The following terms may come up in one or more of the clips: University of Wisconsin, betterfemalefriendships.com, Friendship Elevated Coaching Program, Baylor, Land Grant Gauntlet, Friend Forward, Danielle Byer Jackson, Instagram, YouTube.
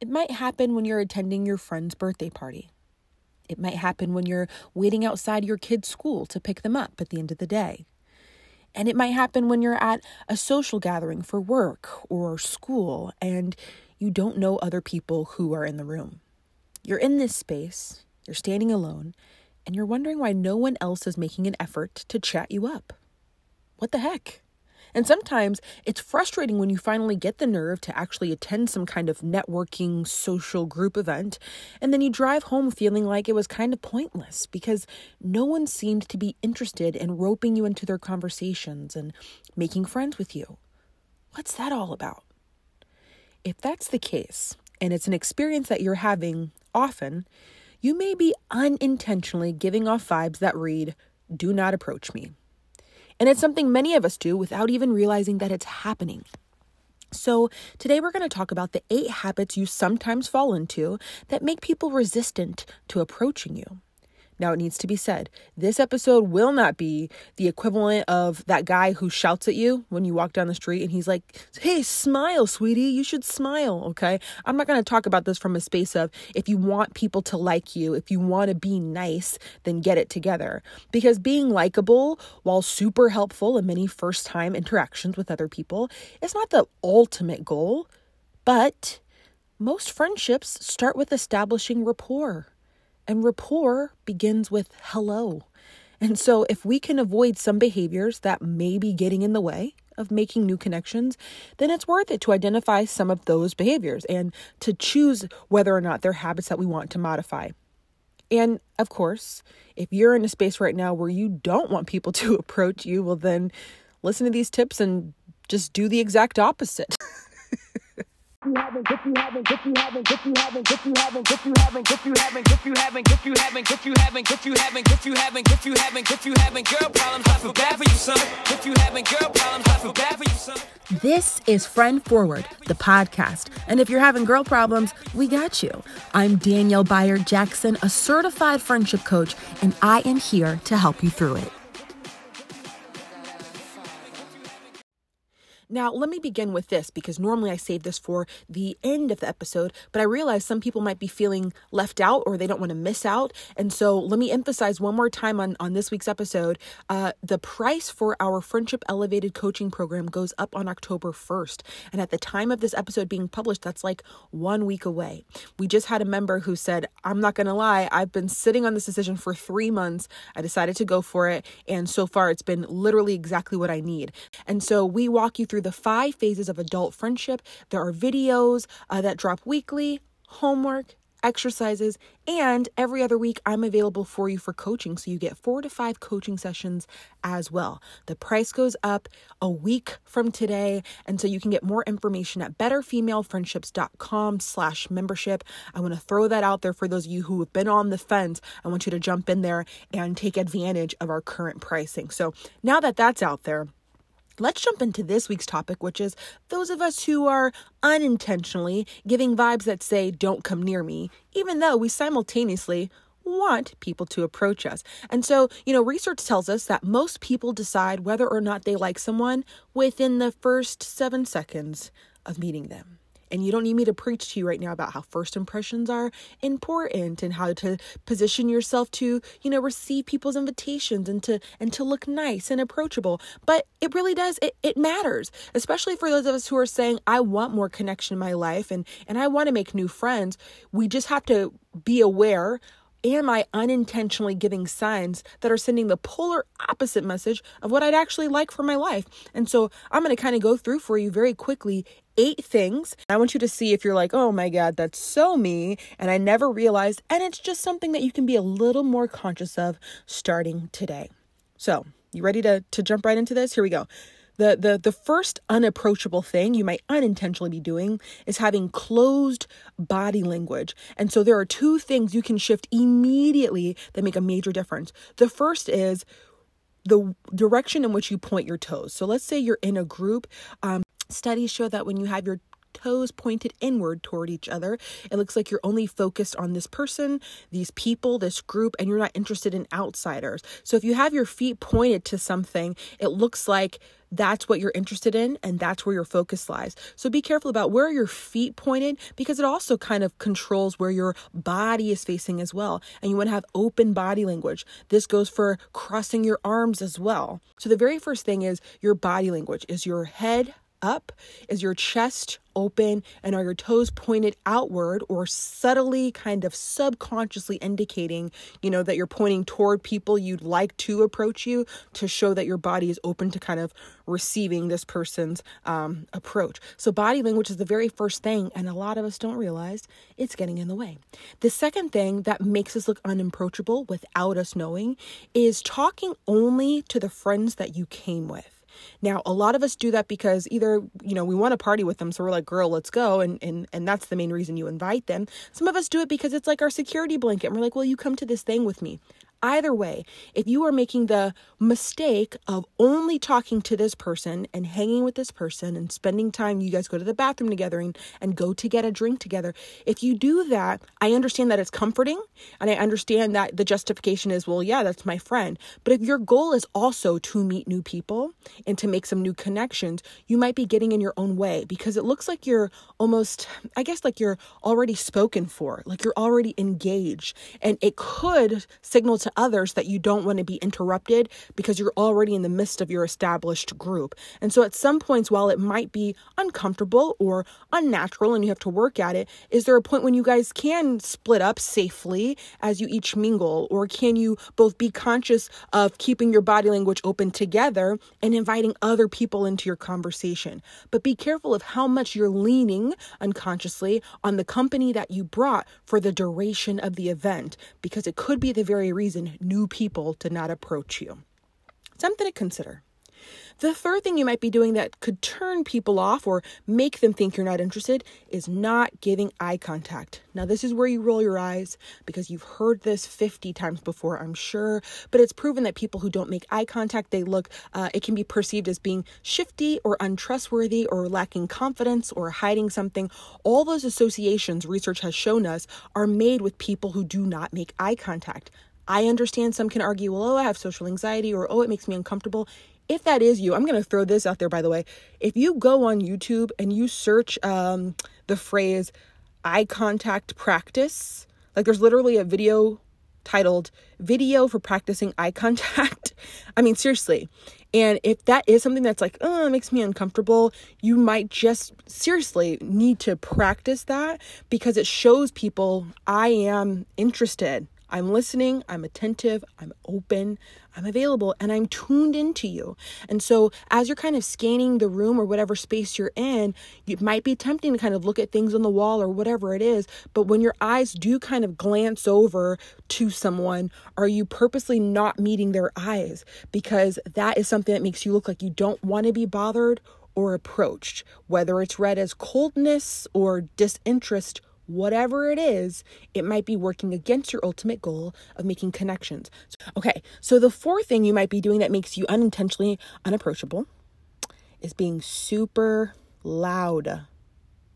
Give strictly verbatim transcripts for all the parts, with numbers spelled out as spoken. It might happen when you're attending your friend's birthday party. It might happen when you're waiting outside your kid's school to pick them up at the end of the day. And it might happen when you're at a social gathering for work or school and you don't know other people who are in the room. You're in this space, you're standing alone, and you're wondering why no one else is making an effort to chat you up. What the heck? And sometimes it's frustrating when you finally get the nerve to actually attend some kind of networking social group event, and then you drive home feeling like it was kind of pointless because no one seemed to be interested in roping you into their conversations and making friends with you. What's that all about? If that's the case, and it's an experience that you're having often, you may be unintentionally giving off vibes that read, "Do not approach me." And it's something many of us do without even realizing that it's happening. So today we're going to talk about the eight habits you sometimes fall into that make people resistant to approaching you. Now, it needs to be said, this episode will not be the equivalent of that guy who shouts at you when you walk down the street and he's like, "Hey, smile, sweetie, you should smile," okay? I'm not going to talk about this from a space of if you want people to like you, if you want to be nice, then get it together. Because being likable, while super helpful in many first-time interactions with other people, is not the ultimate goal, but most friendships start with establishing rapport. And rapport begins with hello. And so if we can avoid some behaviors that may be getting in the way of making new connections, then it's worth it to identify some of those behaviors and to choose whether or not they're habits that we want to modify. And of course, if you're in a space right now where you don't want people to approach you, well then listen to these tips and just do the exact opposite. If you haven't, if you haven't, if you haven't, if you haven't, if you haven't, if you haven't, if you haven't, if you haven't, if you haven't, if you haven't, if you haven't, if you haven't, if you haven't, if you haven't, girl, problems, I feel bad for you, son. If you haven't, girl, problems, I feel bad for you, son. This is Friend Forward, the podcast. And if you're having girl problems, we got you. I'm Danielle Byer Jackson, a certified friendship coach, and I am here to help you through it. Now, let me begin with this because normally I save this for the end of the episode, but I realize some people might be feeling left out or they don't want to miss out. And so let me emphasize one more time on, on this week's episode. Uh, the price for our Friendship Elevated Coaching Program goes up on October first. And at the time of this episode being published, that's like one week away. We just had a member who said, "I'm not going to lie, I've been sitting on this decision for three months. I decided to go for it. And so far, it's been literally exactly what I need." And so we walk you through the five phases of adult friendship. There are videos uh, that drop weekly, homework, exercises, and every other week I'm available for you for coaching. So you get four to five coaching sessions as well. The price goes up a week from today. And so you can get more information at betterfemalefriendships.com slash membership. I want to throw that out there for those of you who have been on the fence. I want you to jump in there and take advantage of our current pricing. So now that that's out there, let's jump into this week's topic, which is those of us who are unintentionally giving vibes that say, "Don't come near me," even though we simultaneously want people to approach us. And so, you know, research tells us that most people decide whether or not they like someone within the first seven seconds of meeting them. And you don't need me to preach to you right now about how first impressions are important and how to position yourself to, you know, receive people's invitations and to and to look nice and approachable. But it really does. It, it matters, especially for those of us who are saying, I want more connection in my life and, and I want to make new friends. We just have to be aware. Am I unintentionally giving signs that are sending the polar opposite message of what I'd actually like for my life? And so I'm going to kind of go through for you very quickly eight things. I want you to see if you're like, "Oh my God, that's so me. And I never realized." And it's just something that you can be a little more conscious of starting today. So you ready to, to jump right into this? Here we go. The, the, the first unapproachable thing you might unintentionally be doing is having closed body language. And so there are two things you can shift immediately that make a major difference. The first is the direction in which you point your toes. So let's say you're in a group. Um, studies show that when you have your toes pointed inward toward each other. It looks like you're only focused on this person, these people, this group, and you're not interested in outsiders. So if you have your feet pointed to something, it looks like that's what you're interested in and that's where your focus lies. So be careful about where your feet pointed, because it also kind of controls where your body is facing as well. And you want to have open body language. This goes for crossing your arms as well. So the very first thing is your body language. Is your head up? Is your chest open? And are your toes pointed outward or subtly kind of subconsciously indicating, you know, that you're pointing toward people you'd like to approach you, to show that your body is open to kind of receiving this person's um, approach. So body language is the very first thing, and a lot of us don't realize it's getting in the way. The second thing that makes us look unapproachable without us knowing is talking only to the friends that you came with. Now, a lot of us do that because either, you know, we want to party with them. So we're like, girl, let's go. And, and and that's the main reason you invite them. Some of us do it because it's like our security blanket. And we're like, well, you come to this thing with me. Either way, if you are making the mistake of only talking to this person and hanging with this person and spending time, you guys go to the bathroom together and, and go to get a drink together. If you do that, I understand that it's comforting, and I understand that the justification is, well, yeah, that's my friend. But if your goal is also to meet new people and to make some new connections, you might be getting in your own way, because it looks like you're almost, I guess, like you're already spoken for, like you're already engaged, and it could signal to others that you don't want to be interrupted because you're already in the midst of your established group. And so at some points, while it might be uncomfortable or unnatural and you have to work at it, is there a point when you guys can split up safely as you each mingle? Or can you both be conscious of keeping your body language open together and inviting other people into your conversation? But be careful of how much you're leaning unconsciously on the company that you brought for the duration of the event, because it could be the very reason new people did not approach you. Something to consider. The third thing you might be doing that could turn people off or make them think you're not interested is not giving eye contact. Now, this is where you roll your eyes, because you've heard this fifty times before, I'm sure, but it's proven that people who don't make eye contact, they look, uh, it can be perceived as being shifty or untrustworthy or lacking confidence or hiding something. All those associations, research has shown us, are made with people who do not make eye contact. I understand some can argue, well, oh, I have social anxiety, or, oh, it makes me uncomfortable. If that is you, I'm going to throw this out there, by the way. If you go on YouTube and you search um, the phrase eye contact practice, like there's literally a video titled video for practicing eye contact. I mean, seriously. And if that is something that's like, oh, it makes me uncomfortable, you might just seriously need to practice that, because it shows people I am interested. I'm listening, I'm attentive, I'm open, I'm available, and I'm tuned into you. And so as you're kind of scanning the room or whatever space you're in, it might be tempting to kind of look at things on the wall or whatever it is. But when your eyes do kind of glance over to someone, are you purposely not meeting their eyes? Because that is something that makes you look like you don't want to be bothered or approached, whether it's read as coldness or disinterest. Whatever it is, it might be working against your ultimate goal of making connections. Okay, so the fourth thing you might be doing that makes you unintentionally unapproachable is being super loud.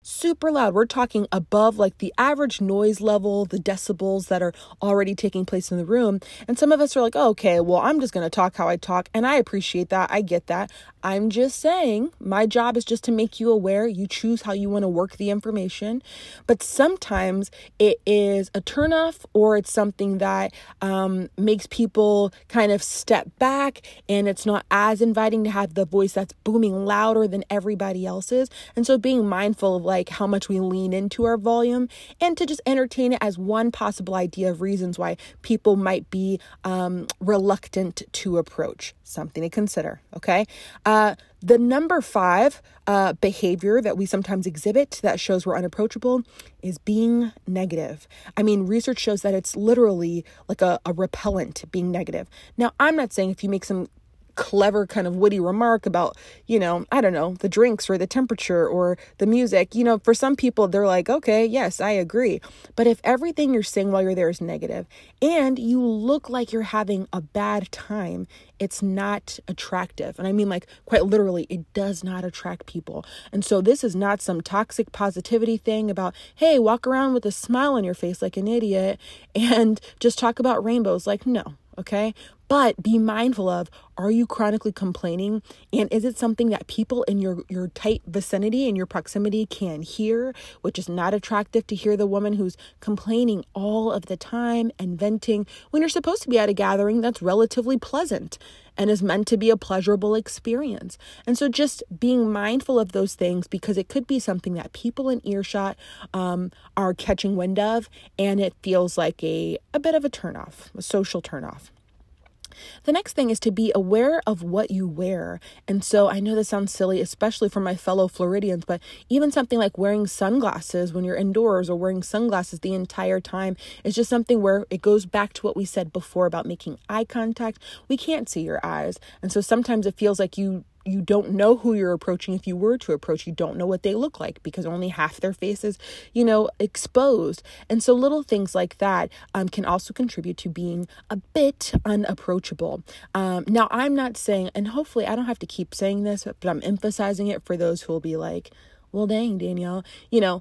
Super loud. We're talking above like the average noise level, the decibels that are already taking place in the room. And some of us are like, oh, okay, well, I'm just going to talk how I talk. And I appreciate that. I get that. I'm just saying my job is just to make you aware. You choose how you want to work the information. But sometimes it is a turnoff, or it's something that um, makes people kind of step back, and it's not as inviting to have the voice that's booming louder than everybody else's. And so being mindful of like, like how much we lean into our volume, and to just entertain it as one possible idea of reasons why people might be um, reluctant to approach. Something to consider, okay? Uh, the number five uh, behavior that we sometimes exhibit that shows we're unapproachable is being negative. I mean, research shows that it's literally like a, a repellent, being negative. Now, I'm not saying if you make some clever kind of witty remark about, you know, I don't know, the drinks or the temperature or the music. You know, for some people, they're like, okay, yes, I agree. But if everything you're saying while you're there is negative and you look like you're having a bad time, it's not attractive. And I mean, like, quite literally, it does not attract people. And so this is not some toxic positivity thing about, hey, walk around with a smile on your face like an idiot and just talk about rainbows. Like, no. Okay. But be mindful of, are you chronically complaining? And is it something that people in your, your tight vicinity and your proximity can hear, which is not attractive to hear the woman who's complaining all of the time and venting when you're supposed to be at a gathering that's relatively pleasant and is meant to be a pleasurable experience. And so just being mindful of those things, because it could be something that people in earshot um, are catching wind of, and it feels like a, a bit of a turnoff, a social turnoff. The next thing is to be aware of what you wear. And so I know this sounds silly, especially for my fellow Floridians, but even something like wearing sunglasses when you're indoors or wearing sunglasses the entire time is just something where it goes back to what we said before about making eye contact. We can't see your eyes. And so sometimes it feels like you You don't know who you're approaching. If you were to approach, you don't know what they look like because only half their face is, you know, exposed. And so little things like that um, can also contribute to being a bit unapproachable. Um, now, I'm not saying, and hopefully I don't have to keep saying this, but I'm emphasizing it for those who will be like, well, dang, Danielle, you know,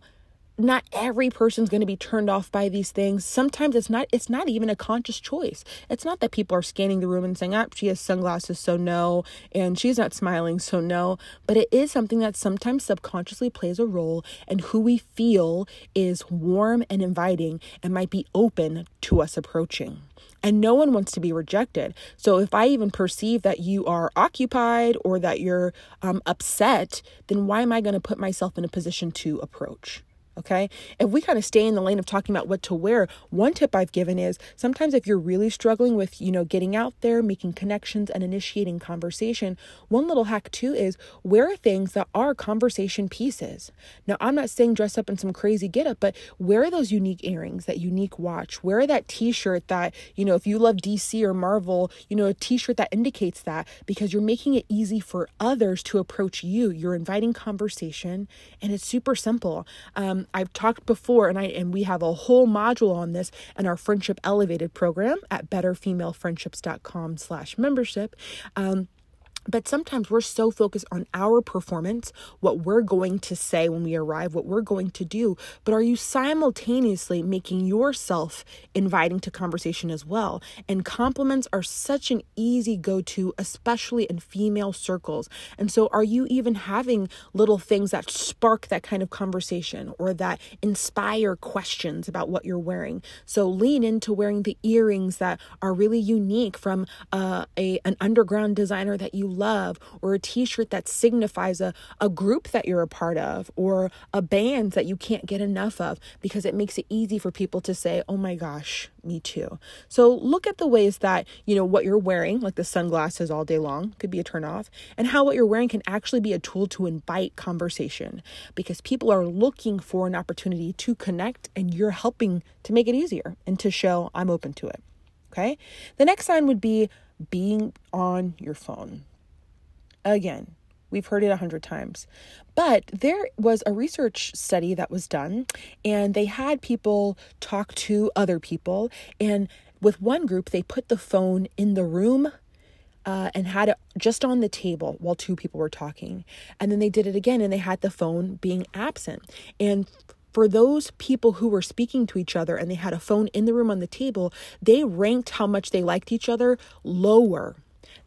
not every person's going to be turned off by these things. Sometimes it's not, it's not even a conscious choice. It's not that people are scanning the room and saying, ah, she has sunglasses, so no, and she's not smiling, so no, but it is something that sometimes subconsciously plays a role in who we feel is warm and inviting and might be open to us approaching. And no one wants to be rejected. So if I even perceive that you are occupied or that you're um, upset, then why am I going to put myself in a position to approach? Okay. If we kind of stay in the lane of talking about what to wear, one tip I've given is sometimes if you're really struggling with, you know, getting out there, making connections and initiating conversation, one little hack too is wear things that are conversation pieces. Now, I'm not saying dress up in some crazy getup, but wear those unique earrings, that unique watch, wear that t-shirt that, you know, if you love D C or Marvel, you know, a t-shirt that indicates that, because you're making it easy for others to approach you. You're inviting conversation and it's super simple. Um, I've talked before, and I and we have a whole module on this in our Friendship Elevated program at better female friendships dot com slash membership. Um, but sometimes we're so focused on our performance, what we're going to say when we arrive, what we're going to do. But are you simultaneously making yourself inviting to conversation as well? And compliments are such an easy go-to, especially in female circles. And so are you even having little things that spark that kind of conversation or that inspire questions about what you're wearing? So lean into wearing the earrings that are really unique from uh, a an underground designer that you love, or a t-shirt that signifies a, a group that you're a part of, or a band that you can't get enough of, because it makes it easy for people to say, oh my gosh, me too. So look at the ways that, you know, what you're wearing, like the sunglasses all day long could be a turnoff, and how what you're wearing can actually be a tool to invite conversation, because people are looking for an opportunity to connect, and you're helping to make it easier and to show I'm open to it. Okay. The next sign would be being on your phone. Again, we've heard it a hundred times, but there was a research study that was done, and they had people talk to other people. And with one group, they put the phone in the room uh, and had it just on the table while two people were talking. And then they did it again, and they had the phone being absent. And for those people who were speaking to each other and they had a phone in the room on the table, they ranked how much they liked each other lower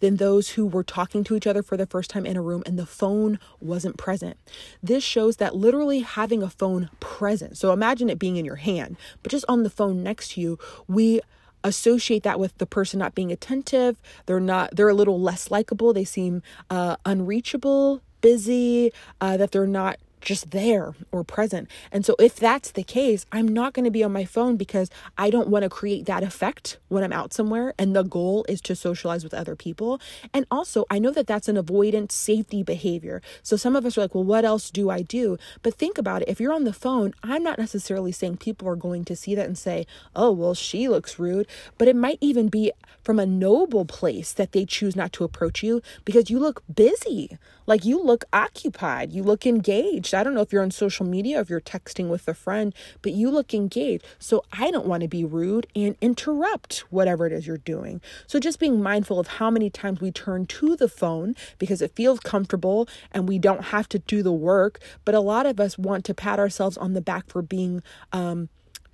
than those who were talking to each other for the first time in a room and the phone wasn't present. This shows that literally having a phone present, so imagine it being in your hand, but just on the phone next to you, we associate that with the person not being attentive. They're not, they're a little less likable. They seem uh, unreachable, busy, uh, that they're not just there or present. And so if that's the case, I'm not going to be on my phone because I don't want to create that effect when I'm out somewhere. And the goal is to socialize with other people. And also, I know that that's an avoidant safety behavior. So some of us are like, well, what else do I do? But think about it. If you're on the phone, I'm not necessarily saying people are going to see that and say, oh, well, she looks rude. But it might even be from a noble place that they choose not to approach you because you look busy. Like, you look occupied. You look engaged. I don't know if you're on social media, or if you're texting with a friend, but you look engaged. So I don't want to be rude and interrupt whatever it is you're doing. So just being mindful of how many times we turn to the phone because it feels comfortable and we don't have to do the work. But a lot of us want to pat ourselves on the back for being um,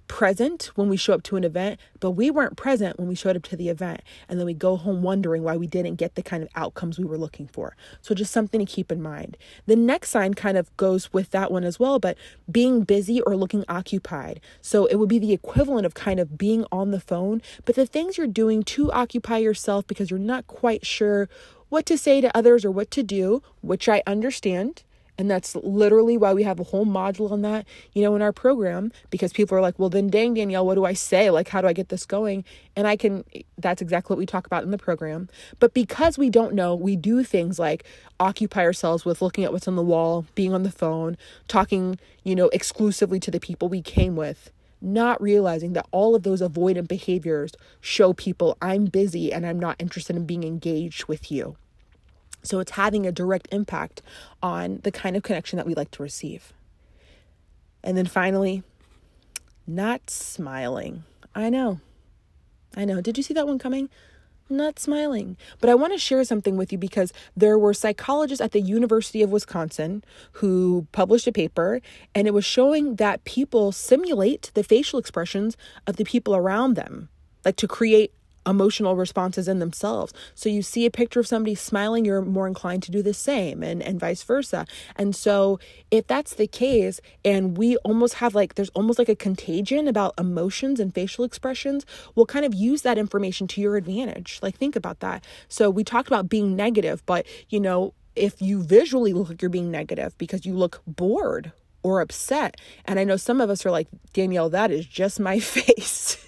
present when we show up to an event, but we weren't present when we showed up to the event. And then we go home wondering why we didn't get the kind of outcomes we were looking for. So just something to keep in mind. The next sign kind of goes with that one as well, but being busy or looking occupied. So it would be the equivalent of kind of being on the phone, but the things you're doing to occupy yourself because you're not quite sure what to say to others or what to do, which I understand. And that's literally why we have a whole module on that, you know, in our program, because people are like, well, then dang, Danielle, what do I say? Like, how do I get this going? And I can, that's exactly what we talk about in the program. But because we don't know, we do things like occupy ourselves with looking at what's on the wall, being on the phone, talking, you know, exclusively to the people we came with, not realizing that all of those avoidant behaviors show people I'm busy and I'm not interested in being engaged with you. So it's having a direct impact on the kind of connection that we like to receive. And then finally, not smiling. I know. I know. Did you see that one coming? Not smiling. But I want to share something with you because there were psychologists at the University of Wisconsin who published a paper, and it was showing that people simulate the facial expressions of the people around them, like to create emotional responses in themselves. So you see a picture of somebody smiling, you're more inclined to do the same, and, and vice versa. And so if that's the case, and we almost have like, there's almost like a contagion about emotions and facial expressions, we'll kind of use that information to your advantage. Like, think about that. So we talked about being negative, but you know, if you visually look like you're being negative because you look bored or upset. And I know some of us are like, Danielle, that is just my face.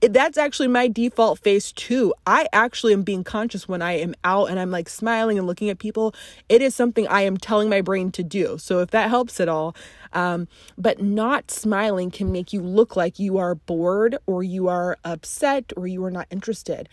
That's actually my default face too. I actually am being conscious when I am out and I'm like smiling and looking at people. It is something I am telling my brain to do. So if that helps at all, um, but not smiling can make you look like you are bored or you are upset or you are not interested.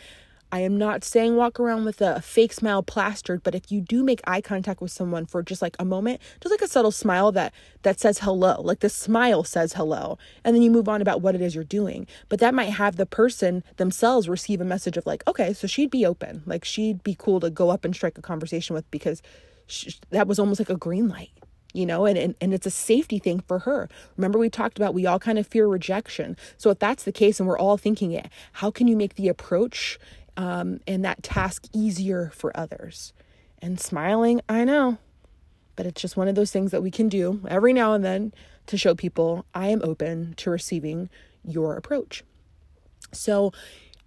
I am not saying walk around with a fake smile plastered, but if you do make eye contact with someone for just like a moment, just like a subtle smile that that says hello, like the smile says hello, and then you move on about what it is you're doing. But that might have the person themselves receive a message of like, okay, so she'd be open, like she'd be cool to go up and strike a conversation with because she, that was almost like a green light. You know, and, and, and it's a safety thing for her. Remember, we talked about we all kind of fear rejection. So if that's the case and we're all thinking it, how can you make the approach um, and that task easier for others? And smiling, I know, but it's just one of those things that we can do every now and then to show people I am open to receiving your approach. So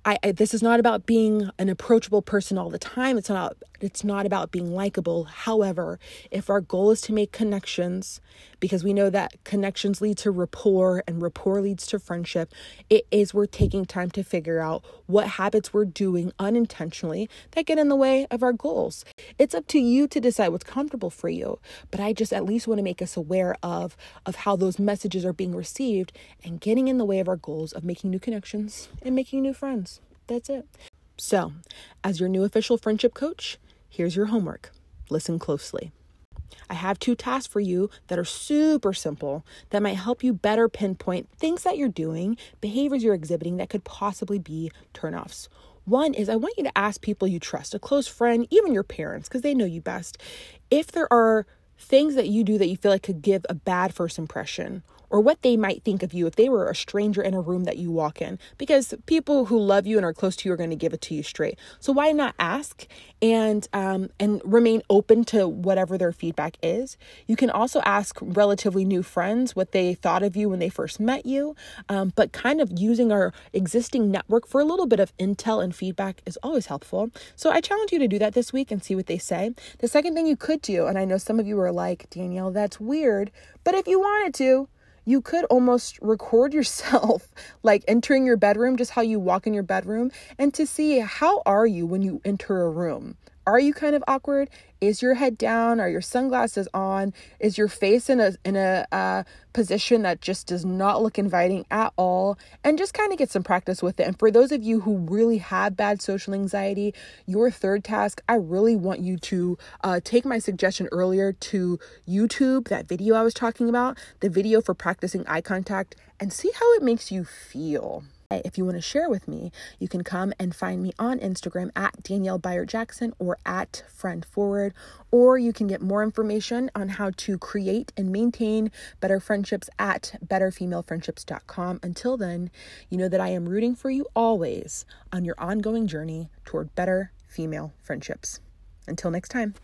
I, I, this is not about being an approachable person all the time. It's not, it's not about being likable. However, if our goal is to make connections, because we know that connections lead to rapport and rapport leads to friendship, it is worth taking time to figure out what habits we're doing unintentionally that get in the way of our goals. It's up to you to decide what's comfortable for you, but I just at least want to make us aware of, of how those messages are being received and getting in the way of our goals of making new connections and making new friends. That's it. So, as your new official friendship coach, here's your homework. Listen closely. I have two tasks for you that are super simple that might help you better pinpoint things that you're doing, behaviors you're exhibiting that could possibly be turnoffs. One is I want you to ask people you trust, a close friend, even your parents, because they know you best, if there are things that you do that you feel like could give a bad first impression, or what they might think of you if they were a stranger in a room that you walk in. Because people who love you and are close to you are going to give it to you straight. So why not ask and um, and remain open to whatever their feedback is. You can also ask relatively new friends what they thought of you when they first met you. Um, but kind of using our existing network for a little bit of intel and feedback is always helpful. So I challenge you to do that this week and see what they say. The second thing you could do, and I know some of you are were like, Danielle, that's weird. But if you wanted to, you could almost record yourself, like entering your bedroom, just how you walk in your bedroom, and to see how are you when you enter a room. Are you kind of awkward? Is your head down? Are your sunglasses on? Is your face in a in a uh, position that just does not look inviting at all? And just kind of get some practice with it. And for those of you who really have bad social anxiety, your third task, I really want you to uh, take my suggestion earlier to YouTube, that video I was talking about, the video for practicing eye contact, and see how it makes you feel. If you want to share with me, you can come and find me on Instagram at Danielle Byer Jackson or at Friend Forward, or you can get more information on how to create and maintain better friendships at better female friendships dot com. Until then, you know that I am rooting for you always on your ongoing journey toward better female friendships. Until next time.